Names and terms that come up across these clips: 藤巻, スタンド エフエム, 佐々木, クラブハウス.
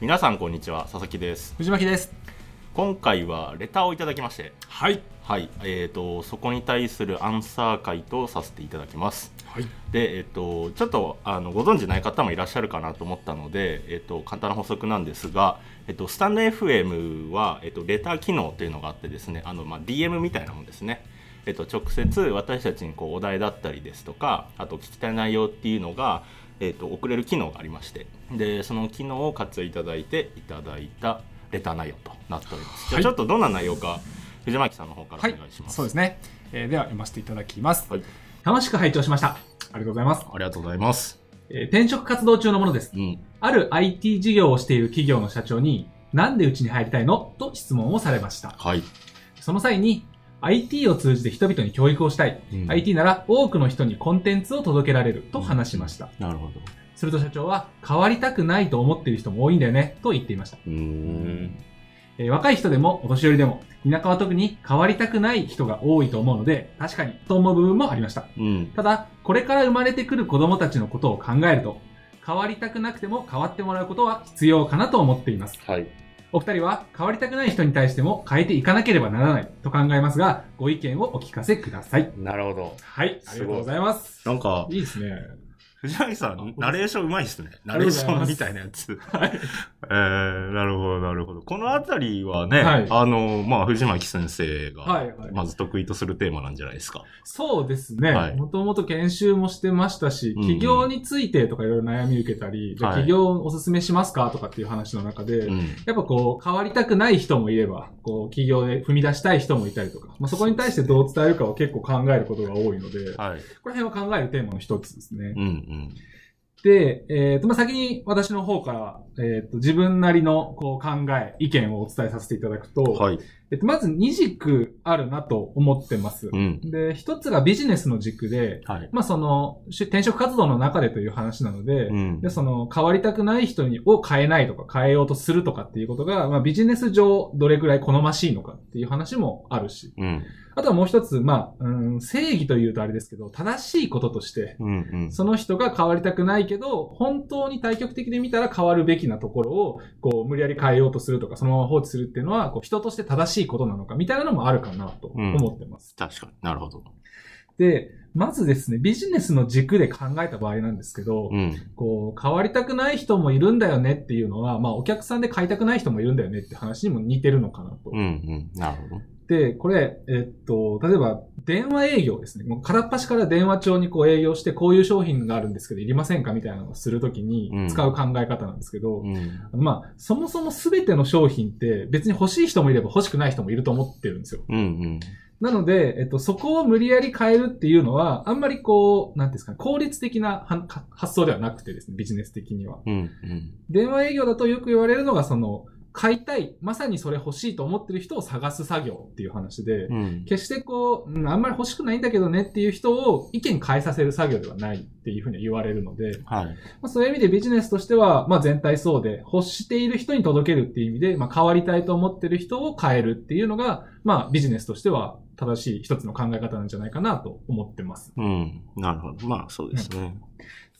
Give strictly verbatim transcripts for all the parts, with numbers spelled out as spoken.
皆さんこんにちは、佐々木です。藤巻です。今回はレターをいただきまして、はいはいえっとそこに対するアンサー回とさせていただきます。はい、でえっとちょっとあのご存じない方もいらっしゃるかなと思ったので、えっと簡単な補足なんですが、えっとスタンド エフエム は、えっとレター機能というのがあってですね、あのまあ ディーエム みたいなもんですね。えっと直接私たちにこうお題だったりですとか、あと聞きたい内容っていうのがえっと送れる機能がありまして、でその機能を活用いただいていただいたレター内容となっております。はい、じゃあちょっとどんな内容か藤巻さんの方からお願いします。はい、そうですね、えー、では読ませていただきます。はい、楽しく拝聴しました。ありがとうございます。ありがとうございます。えー、転職活動中のものです。うん、ある アイティー 事業をしている企業の社長に、なんでうちに入りたいのと質問をされました。はい、その際に アイティー を通じて人々に教育をしたい、うん、アイティー なら多くの人にコンテンツを届けられると話しました。うん、なるほど。すると社長は、変わりたくないと思っている人も多いんだよねと言っていました。うーん、えー、若い人でもお年寄りでも、田舎は特に変わりたくない人が多いと思うので、確かにと思う部分もありました。うん、ただこれから生まれてくる子どもたちのことを考えると、変わりたくなくても変わってもらうことは必要かなと思っています。はい、お二人は変わりたくない人に対しても変えていかなければならないと考えますが、ご意見をお聞かせください。なるほど。はい、ありがとうございます。なんかいいですね、藤巻さん、ナレーションうまいっすね。ナレーションみたいなやつ。はい。えー、なるほど、なるほど。このあたりはね、はい、あの、まあ、藤巻先生が、まず得意とするテーマなんじゃないですか。はいはい、そうですね。はい、もともと研修もしてましたし、企業についてとかいろいろ悩み受けたり、うんうん、企業をおすすめしますかとかっていう話の中で、はい、やっぱこう、変わりたくない人もいれば、こう、企業で踏み出したい人もいたりとか、まあ、そこに対してどう伝えるかを結構考えることが多いので、はい、この辺は考えるテーマの一つですね。うん。うん、で、えーとまあ、先に私の方から、えーと、自分なりのこう考え、意見をお伝えさせていただくと、はい、えっと、まずに軸あるなと思ってます。うん、で、一つがビジネスの軸で、はい、まあ、その、転職活動の中でという話なので、うん、で、その、変わりたくない人を変えないとか、変えようとするとかっていうことが、まあ、ビジネス上どれくらい好ましいのかっていう話もあるし、うん、あとはもう一つ、まあ、うん、正義というとあれですけど、正しいこととして、うんうん、その人が変わりたくないけど、本当に対極的で見たら変わるべきなところを、こう、無理やり変えようとするとか、そのまま放置するっていうのは、こう、人として正しいことなのか、みたいなのもあるかなと思ってます。うん、確かに。なるほど。で、まずですね、ビジネスの軸で考えた場合なんですけど、うん、こう変わりたくない人もいるんだよねっていうのは、まあ、お客さんで買いたくない人もいるんだよねって話にも似てるのかなと。うんうん、なるほど。で、これ、えっと、例えば、電話営業ですね。もう片っ端から電話帳にこう営業して、こういう商品があるんですけど、いりませんかみたいなのをするときに使う考え方なんですけど、うんうん、まあ、そもそも全ての商品って別に欲しい人もいれば欲しくない人もいると思ってるんですよ。うんうん、なので、えっと、そこを無理やり変えるっていうのは、あんまりこう、なんていうんですかね、効率的な発想ではなくてですね、ビジネス的には。うんうん、電話営業だとよく言われるのが、その、買いたい、まさにそれ欲しいと思ってる人を探す作業っていう話で、うん、決してこう、うん、あんまり欲しくないんだけどねっていう人を意見変えさせる作業ではないっていうふうに言われるので、はい、まあ、そういう意味でビジネスとしては、まあ、全体そうで、欲している人に届けるっていう意味で、まあ、変わりたいと思ってる人を変えるっていうのが、まあ、ビジネスとしては正しい一つの考え方なんじゃないかなと思ってます。うん、なるほど。まあ、そうですね。うん、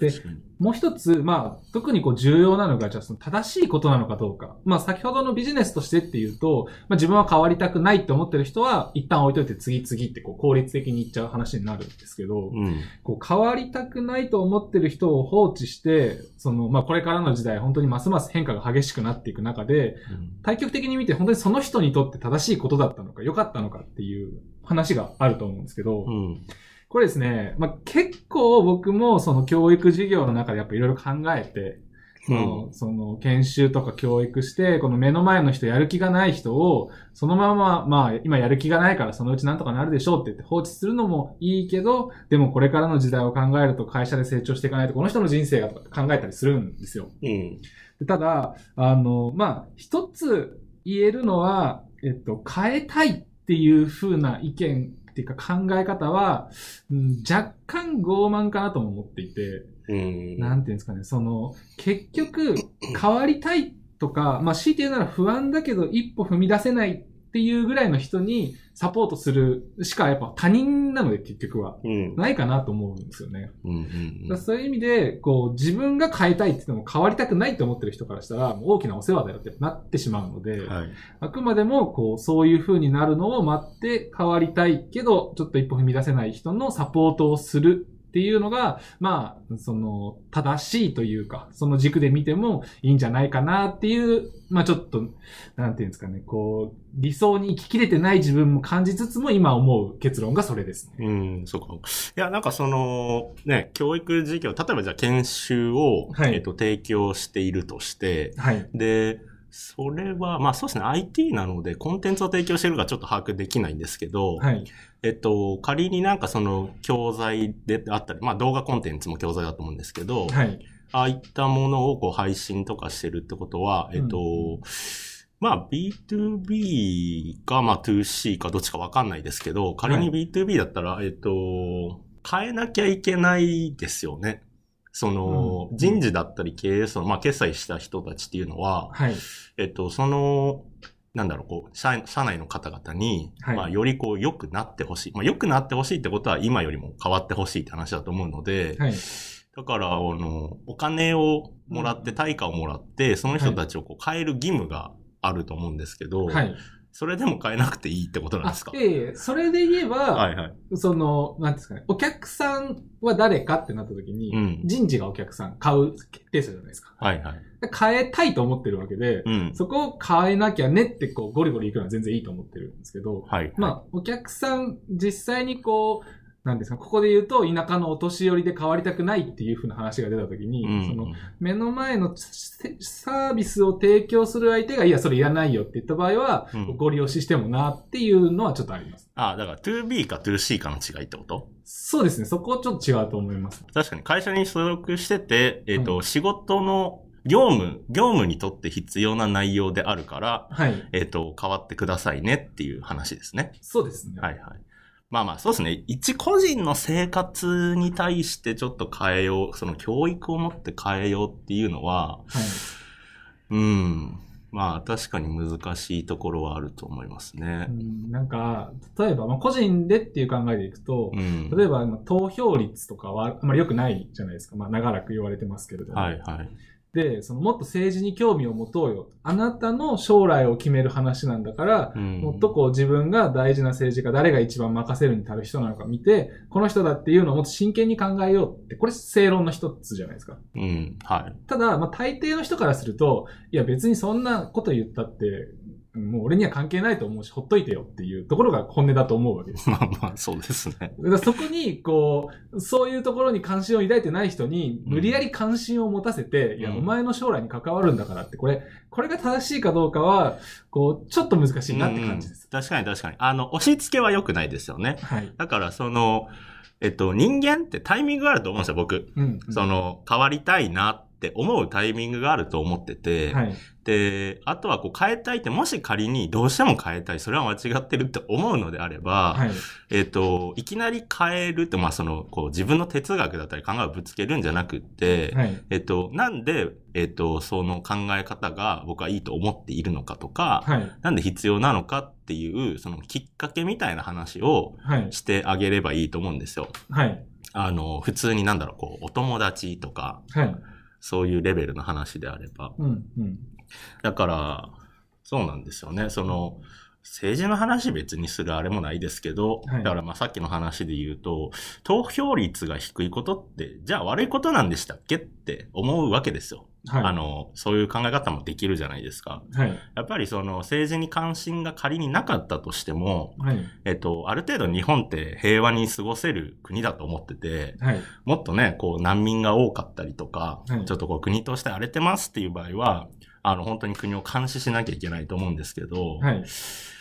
で、もう一つ、まあ、特にこう重要なのが、じゃあその正しいことなのかどうか。まあ、先ほどのビジネスとしてっていうと、まあ、自分は変わりたくないって思ってる人は、一旦置いといて次々ってこう効率的にいっちゃう話になるんですけど、うん、こう変わりたくないと思ってる人を放置して、その、まあ、これからの時代、本当にますます変化が激しくなっていく中で、うん、対極的に見て、本当にその人にとって正しいことだったのか、良かったのかっていう話があると思うんですけど、うん、これですね、まあ、結構僕もその教育事業の中でやっぱいろいろ考えて、その、うん、その研修とか教育して、この目の前の人やる気がない人を、そのまま、まあ今やる気がないからそのうちなんとかなるでしょうって言って放置するのもいいけど、でもこれからの時代を考えると会社で成長していかないとこの人の人生がとか考えたりするんですよ。うん、でただ、あの、まあ一つ言えるのは、えっと、変えたいっていう風な意見っていうか考え方は、うん、若干傲慢かなとも思っていて、うん、なんていうんですかね、その、結局変わりたいとか、まあ強いて言うなら不安だけど一歩踏み出せないっていうぐらいの人にサポートするしかやっぱ他人なので結局はないかなと思うんですよね。うんうんうんうん、だそういう意味でこう自分が変えたいって言っても変わりたくないと思ってる人からしたらもう大きなお世話だよってなってしまうので、はい、あくまでもこうそういう風になるのを待って変わりたいけどちょっと一歩踏み出せない人のサポートをするっていうのがまあその正しいというかその軸で見てもいいんじゃないかなっていうまあちょっとなんていうんですかねこう理想に生ききれてない自分も感じつつも今思う結論がそれですね。うんそうか。いやなんかそのね教育事業例えばじゃあ研修を、はい、えっと提供しているとして、はい、でそれはまあそうですね アイティー なのでコンテンツを提供しているかちょっと把握できないんですけど。はいえっと、仮になんかその教材であったり、まあ動画コンテンツも教材だと思うんですけど、はい、ああいったものをこう配信とかしてるってことは、えっと、うん、まあ ビーツービー かまあ ツーシー かどっちかわかんないですけど、仮に ビーツービー だったら、はい、えっと、変えなきゃいけないですよね。その、うん、人事だったり経営層、まあ決済した人たちっていうのは、はい、えっと、その、なんだろう、こう、社内の方々に、はい、まあ、よりこう、良くなってほしい。まあ、良くなってほしいってことは、今よりも変わってほしいって話だと思うので、はい、だから、あの、お金をもらって、対価をもらって、その人たちをこう、変える義務があると思うんですけど、はい、それでも変えなくていいってことなんですか？ええ、それで言えば、はいはい、その、なんですかね、お客さんは誰かってなった時に、うん、人事がお客さん買う決定者じゃないですか。はいはい。変えたいと思ってるわけで、うん、そこを変えなきゃねってこうゴリゴリいくのは全然いいと思ってるんですけど、はいはい、まあお客さん実際にこう、なんですか、ここで言うと田舎のお年寄りで変わりたくないっていう風な話が出たときに、うんうん、その目の前のサービスを提供する相手がいやそれいらないよって言った場合は、うん、ご利用ししてもなっていうのはちょっとあります。ああ、だから ツービー か ツーシー かの違いってこと？そうですね、そこちょっと違うと思います。確かに会社に所属してて、えっと、うん、仕事の業務、業務にとって必要な内容であるから、はい、えっと、変わってくださいねっていう話ですね。そうですね。はいはい。まあまあ、そうですね。一個人の生活に対してちょっと変えよう、その教育を持って変えようっていうのは、はい、うん。まあ、確かに難しいところはあると思いますね。うん、なんか、例えば、まあ、個人でっていう考えでいくと、うん、例えば、投票率とかはあんまり良くないじゃないですか。まあ、長らく言われてますけれども。はいはい。で、そのもっと政治に興味を持とうよ。あなたの将来を決める話なんだから、うん、もっとこう自分が大事な政治家、誰が一番任せるに足る人なのか見て、この人だっていうのをもっと真剣に考えようって、これ正論の一つじゃないですか。うん、はい。ただ、まあ大抵の人からすると、いや別にそんなこと言ったって、もう俺には関係ないと思うし、ほっといてよっていうところが本音だと思うわけです。まあまあ、そうですね。そこに、こう、そういうところに関心を抱いてない人に、無理やり関心を持たせて、うん、いや、お前の将来に関わるんだからって、これ、これが正しいかどうかは、こう、ちょっと難しいなって感じです。うんうん、確かに確かに。あの、押し付けは良くないですよね。はい。だから、その、えっと、人間ってタイミングがあると思うんですよ、僕。うんうん、その、変わりたいなって思うタイミングがあると思ってて、はい、で、あとはこう変えたいって、もし仮にどうしても変えたい、それは間違ってるって思うのであれば、はい、えっと、いきなり変えるって、まあその、こう自分の哲学だったり考えをぶつけるんじゃなくって、はい、えっと、なんで、えっと、その考え方が僕はいいと思っているのかとか、はい、なんで必要なのかっていう、そのきっかけみたいな話をしてあげればいいと思うんですよ。はい、あの、普通になんだろう、こう、お友達とか、はい、そういうレベルの話であれば、うんうん、だからそうなんですよね。その政治の話別にするあれもないですけど、はい、だからまあさっきの話で言うと、投票率が低いことってじゃあ悪いことなんでしたっけって思うわけですよ。はい、あのそういう考え方もできるじゃないですか。はい、やっぱりその政治に関心が仮になかったとしても、はい、えっとある程度日本って平和に過ごせる国だと思ってて、はい、もっとねこう難民が多かったりとか、はい、ちょっとこう国として荒れてますっていう場合は、あの本当に国を監視しなきゃいけないと思うんですけど、はい、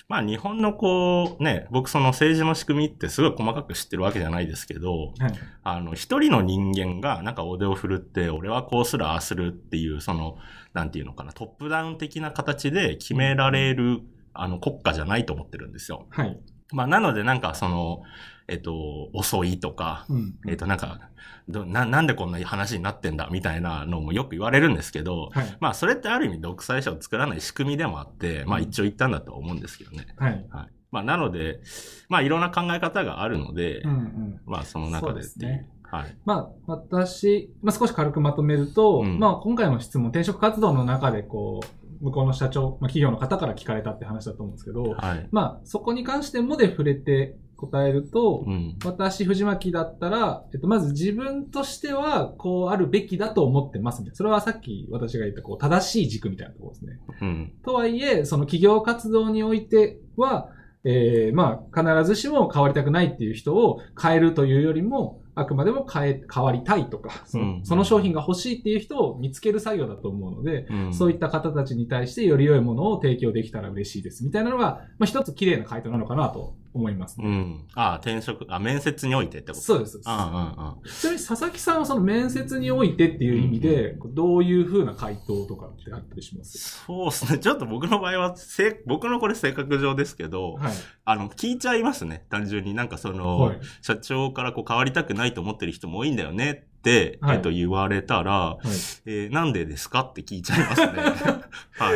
まあ日本のこうね、僕その政治の仕組みってすごい細かく知ってるわけじゃないですけど、はい、あの一人の人間がなんかお手を振るって、俺はこうするああするっていうその、なんていうのかな、トップダウン的な形で決められる、あの国家じゃないと思ってるんですよ。はい、まあ、なのでなんかその、えっと、遅いとか、うん、えっと、なんかどな、なんでこんな話になってんだみたいなのもよく言われるんですけど、はい、まあ、それってある意味独裁者を作らない仕組みでもあって、まあ、一応言ったんだと思うんですけどね。はい。はい、まあ、なので、まあ、いろんな考え方があるので、うんうん、まあ、その中でっていう。はい。まあ、私、まあ、少し軽くまとめると、うん、まあ、今回の質問、転職活動の中でこう、向こうの社長、まあ、企業の方から聞かれたって話だと思うんですけど、はい、まあ、そこに関してもで触れて答えると、うん、私、藤巻だったら、えっと、まず自分としては、こうあるべきだと思ってますみたいな。それはさっき私が言った、こう、正しい軸みたいなところですね。うん、とはいえ、その企業活動においては、えー、まあ、必ずしも変わりたくないっていう人を変えるというよりも、あくまでも変え、変わりたいとか、その、うんうん、その商品が欲しいっていう人を見つける作業だと思うので、うん、そういった方たちに対してより良いものを提供できたら嬉しいですみたいなのが、まあ、一つ綺麗な回答なのかなと思いますね。うん。ああ、転職、あ、面接においてってこと？そうです。ああ、ちなみに佐々木さんはその面接においてっていう意味で、うんうん、どういう風な回答とかってあったりします？そうですね。ちょっと僕の場合は、せ、僕のこれ性格上ですけど、はい、あの、聞いちゃいますね。単純になんかその、はい、社長からこう変わりたくないと思ってる人も多いんだよねって、はい、えっと、言われたら、はい、えー、なんでですかって聞いちゃいますね。はい。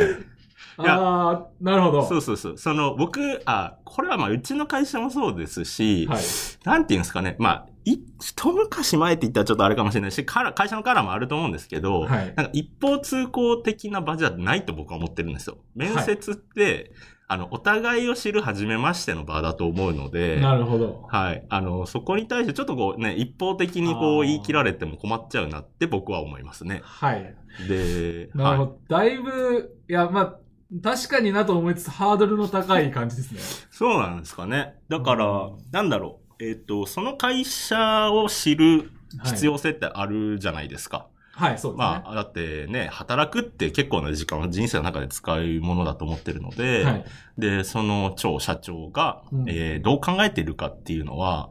ああ、なるほど。そうそうそう。その、僕、あ、これはまあ、うちの会社もそうですし、はい、なんていうんですかね。まあ、い、一昔前って言ったらちょっとあれかもしれないし、から、会社のカラーもあると思うんですけど、はい、なんか一方通行的な場じゃないと僕は思ってるんですよ。面接って、はい、あの、お互いを知る初めましての場だと思うので。なるほど。はい。あの、そこに対してちょっとこうね、一方的にこう言い切られても困っちゃうなって僕は思いますね。はい。で、なるほど。はい、だいぶ、いや、まあ、確かになと思いつつ、ハードルの高い感じですね。そうなんですかね。だから、うん、なんだろう。えっと、その会社を知る必要性ってあるじゃないですか。はい、はい、そうですね。まあ、だってね、働くって結構な時間を人生の中で使うものだと思ってるので、はい、で、その超社長が、うん、えー、どう考えているかっていうのは、はい、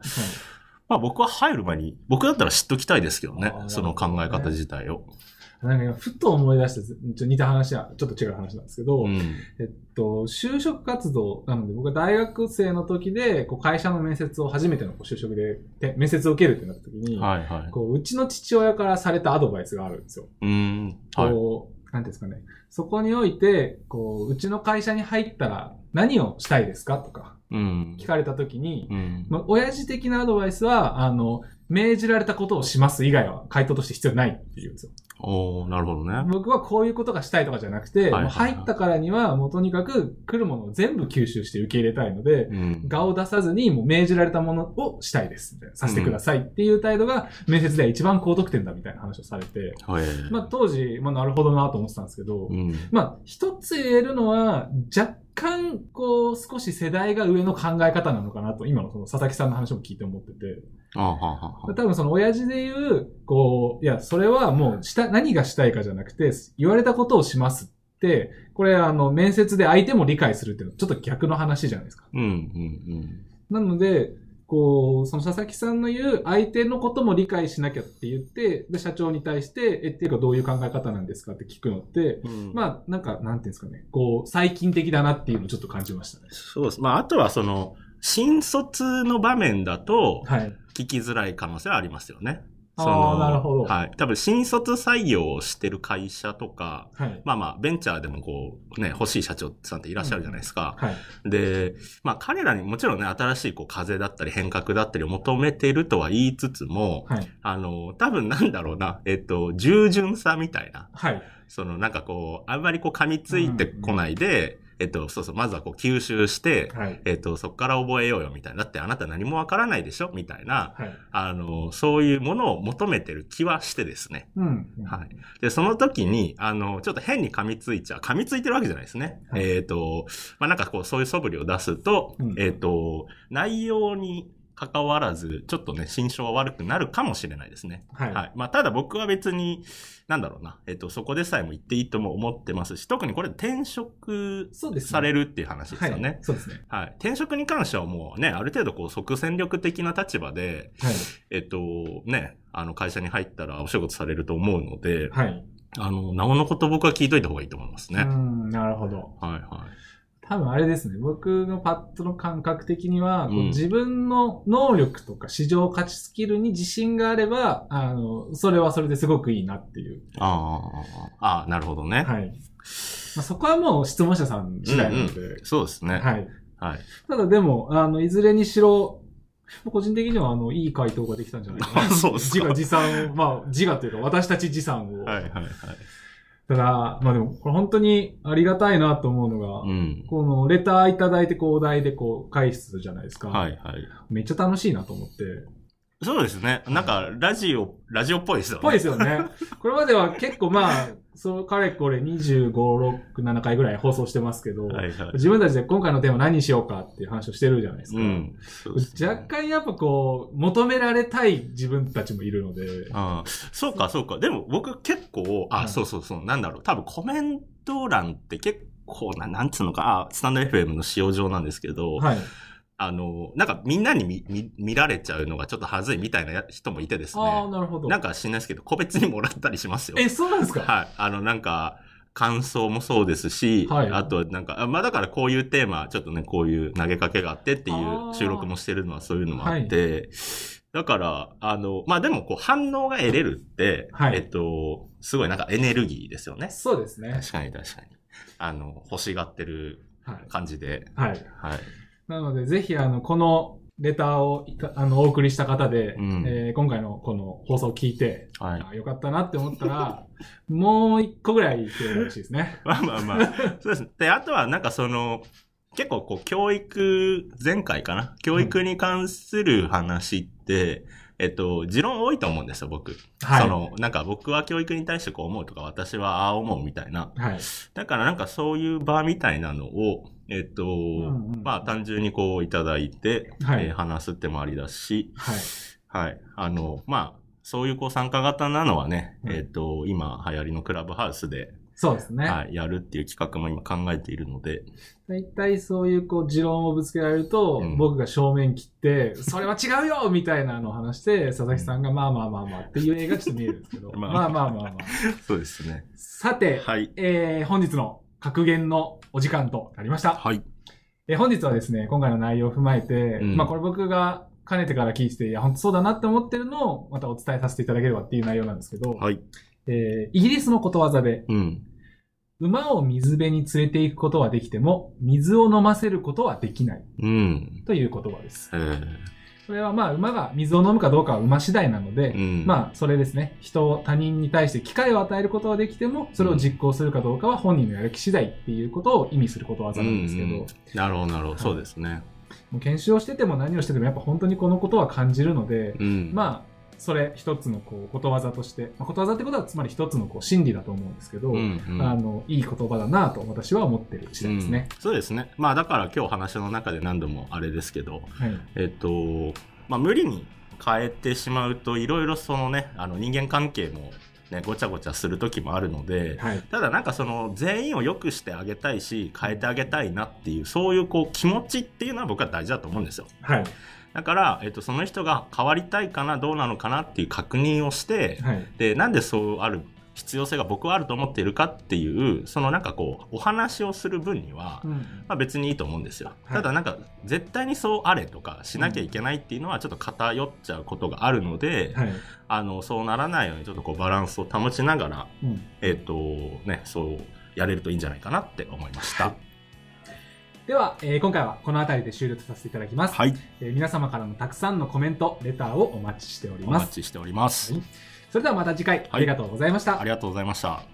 まあ僕は入る前に、僕だったら知っときたいですけどね、その考え方自体を。なんかふっと思い出して、ちょっと似た話は、ちょっと違う話なんですけど、うん、えっと、就職活動なので、僕は大学生の時で、こう会社の面接を初めてのこう就職で、面接を受けるってなった時に、はいはい、こう、うちの父親からされたアドバイスがあるんですよ。うん、はい、こう、なんていうんですかね。そこにおいて、こう、うちの会社に入ったら何をしたいですかとか、聞かれた時に、うん、まあ、親父的なアドバイスは、あの、命じられたことをします以外は回答として必要ないっていうんですよ。おー、なるほどね。僕はこういうことがしたいとかじゃなくて、はいはいはい、入ったからにはもうとにかく来るものを全部吸収して受け入れたいので、うん、我を出さずにもう命じられたものをしたいですみたいな、させてくださいっていう態度が面接では一番高得点だみたいな話をされて、うん、まあ当時、まあなるほどなと思ってたんですけど、うん、まあ一つ言えるのは若干こう少し世代が上の考え方なのかなと、今のその佐々木さんの話も聞いて思ってて、ああ、はあはあ、多分その親父で言う、こう、いや、それはもうした、何がしたいかじゃなくて、言われたことをしますって、これあの、面接で相手も理解するっていうのはちょっと逆の話じゃないですか。うん、うん、うん。なので、こう、その佐々木さんの言う、相手のことも理解しなきゃって言って、で、社長に対して、え、っていうかどういう考え方なんですかって聞くのって、うん、まあ、なんか、なんていうんですかね、こう、最近的だなっていうのをちょっと感じましたね。そうです。まあ、あとはその、新卒の場面だと、聞きづらい可能性はありますよね。はい、その、なるほど。はい。多分、新卒採用をしてる会社とか、はい、まあまあ、ベンチャーでもこう、ね、欲しい社長さんっていらっしゃるじゃないですか。うん、はい。で、まあ、彼らにもちろんね、新しいこう、風だったり変革だったりを求めてるとは言いつつも、はい、あの、多分なんだろうな、えっと、従順さみたいな。はい。その、なんかこう、あんまりこう、噛みついてこないで、うんうん、えっと、そうそう、まずはこう吸収して、はい、えっと、そこから覚えようよみたいな。だってあなた何もわからないでしょみたいな、はい、あの、そういうものを求めてる気はしてですね。うん、はい。で、その時に、あの、ちょっと変に噛みついちゃう。噛みついてるわけじゃないですね。はい、えっと、まあ、なんかこう、そういう素振りを出すと、うん、えっと、内容に、関わらず、ちょっとね、心象は悪くなるかもしれないですね。はい。はい、まあ、ただ僕は別に、なんだろうな、えっと、そこでさえも言っていいとも思ってますし、特にこれ転職されるっていう話ですよね。そうですね。はい。はい、転職に関してはもうね、ある程度こう、即戦力的な立場で、はい、えっと、ね、あの、会社に入ったらお仕事されると思うので、はい。あの、なおのこと僕は聞いといた方がいいと思いますね。うん、なるほど。はいはい。多分あれですね。僕のパッとの感覚的には、うん、自分の能力とか市場価値スキルに自信があれば、あの、それはそれですごくいいなっていう。ああ、ああ、なるほどね。はい。まあ、そこはもう質問者さん次第なので、うんうん。そうですね。はい。はい。ただでも、あの、いずれにしろ、個人的には、あの、いい回答ができたんじゃないかな。そうですね。自我、自賛を、まあ、自我というか、私たち自賛を。はいはいはい。ただ、まあでも、これ本当にありがたいなと思うのが、うん、このレターいただいて、こう、お題でこう、返すじゃないですか。はいはい。めっちゃ楽しいなと思って。そうですね。なんか、ラジオ、はい、ラジオっぽいですよね。ぽいですよね。これまでは結構まあ、そう、かれこれにじゅうご、ろく、ななかいぐらい放送してますけど、はいはい、自分たちで今回のテーマ何にしようかっていう話をしてるじゃないですか。うんそうですね、若干やっぱこう、求められたい自分たちもいるので。あそうかそうか。でも僕結構、あ、うん、そうそうそう、なんだろう。多分コメント欄って結構な、なんつうのか、あスタンド エフエム の使用上なんですけど、はいあの、なんかみんなに 見, 見, 見られちゃうのがちょっと恥ずいみたいな人もいてですね。ああ、なるほど。なんか知んないですけど、個別にもらったりしますよ。え、そうなんですか？はい。あの、なんか、感想もそうですし、はい、あとなんか、まあだからこういうテーマ、ちょっとね、こういう投げかけがあってっていう収録もしてるのはそういうのもあって、はい、だから、あの、まあでもこう反応が得れるって、はい、えっと、すごいなんかエネルギーですよね。そうですね。確かに確かに。あの、欲しがってる感じで。はい。はい。はいなので、ぜひ、あの、このレターを、あの、お送りした方で、うんえー、今回のこの放送を聞いて、はい、あよかったなって思ったら、もう一個ぐらい言ってほしいですね。まあまあまあ。そうですね。で、あとはなんかその、結構こう、教育、前回かな教育に関する話って、うん、えっと、持論多いと思うんですよ、僕。はい。その、なんか僕は教育に対してこう思うとか、私はああ思うみたいな。はい。だからなんかそういう場みたいなのを、えっと、うんうん、まあ、単純にこういただいて、はいえー、話すってもありだし、はい。はい。あの、まあ、そういうこう参加型なのはね、うん、えっと、今流行りのクラブハウスで、そうですね。はい。やるっていう企画も今考えているので。大体そういうこう持論をぶつけられると、うん、僕が正面切って、それは違うよみたいなのを話して、佐々木さんがまあまあまあまあっていう映画ちょっと見えるんですけど、まあ、まあまあまあまあ。そうですね。さて、はい、えー、本日の格言のお時間となりました。はい。え、本日はですね、今回の内容を踏まえて、うん、まあこれ僕がかねてから聞いて、いや、本当そうだなって思ってるのをまたお伝えさせていただければっていう内容なんですけど、はい。えー、イギリスのことわざで、うん、馬を水辺に連れて行くことはできても、水を飲ませることはできない。うん、という言葉です。えー、それはまあ、馬が水を飲むかどうかは馬次第なので、うん、まあ、それですね。人を他人に対して機会を与えることはできても、それを実行するかどうかは本人のやる気次第っていうことを意味することわざなんですけど。うんうん、なるほど、なるほど、はい。そうですね。もう研修をしてても何をしててもやっぱ本当にこのことは感じるので、うん、まあ、それ一つのこうことわざとして、まあ、ことわざってことはつまり一つのこう真理だと思うんですけど、うんうん、あのいい言葉だなと私は思ってる次第ですね、うん、そうですね。まあだから今日話の中で何度もあれですけど、はい、えっと、まあ無理に変えてしまうといろいろそのね、あの人間関係もね、ごちゃごちゃする時もあるので、はい、ただなんかその全員を良くしてあげたいし、変えてあげたいなっていう、そういうこう気持ちっていうのは僕は大事だと思うんですよ。はい。だから、えっと、その人が変わりたいかな、どうなのかなっていう確認をして、はい、で、なんでそうある必要性が僕はあると思っているかっていう、そのなんかこう、お話をする分には、うん、まあ別にいいと思うんですよ。はい、ただなんか、絶対にそうあれとかしなきゃいけないっていうのはちょっと偏っちゃうことがあるので、はい、あの、そうならないようにちょっとこう、バランスを保ちながら、うん、えっと、ね、そうやれるといいんじゃないかなって思いました。はいでは、えー、今回はこの辺りで終了とさせていただきます。はい、えー。皆様からのたくさんのコメント、レターをお待ちしております。お待ちしております。はい、それではまた次回、はい、ありがとうございました。ありがとうございました。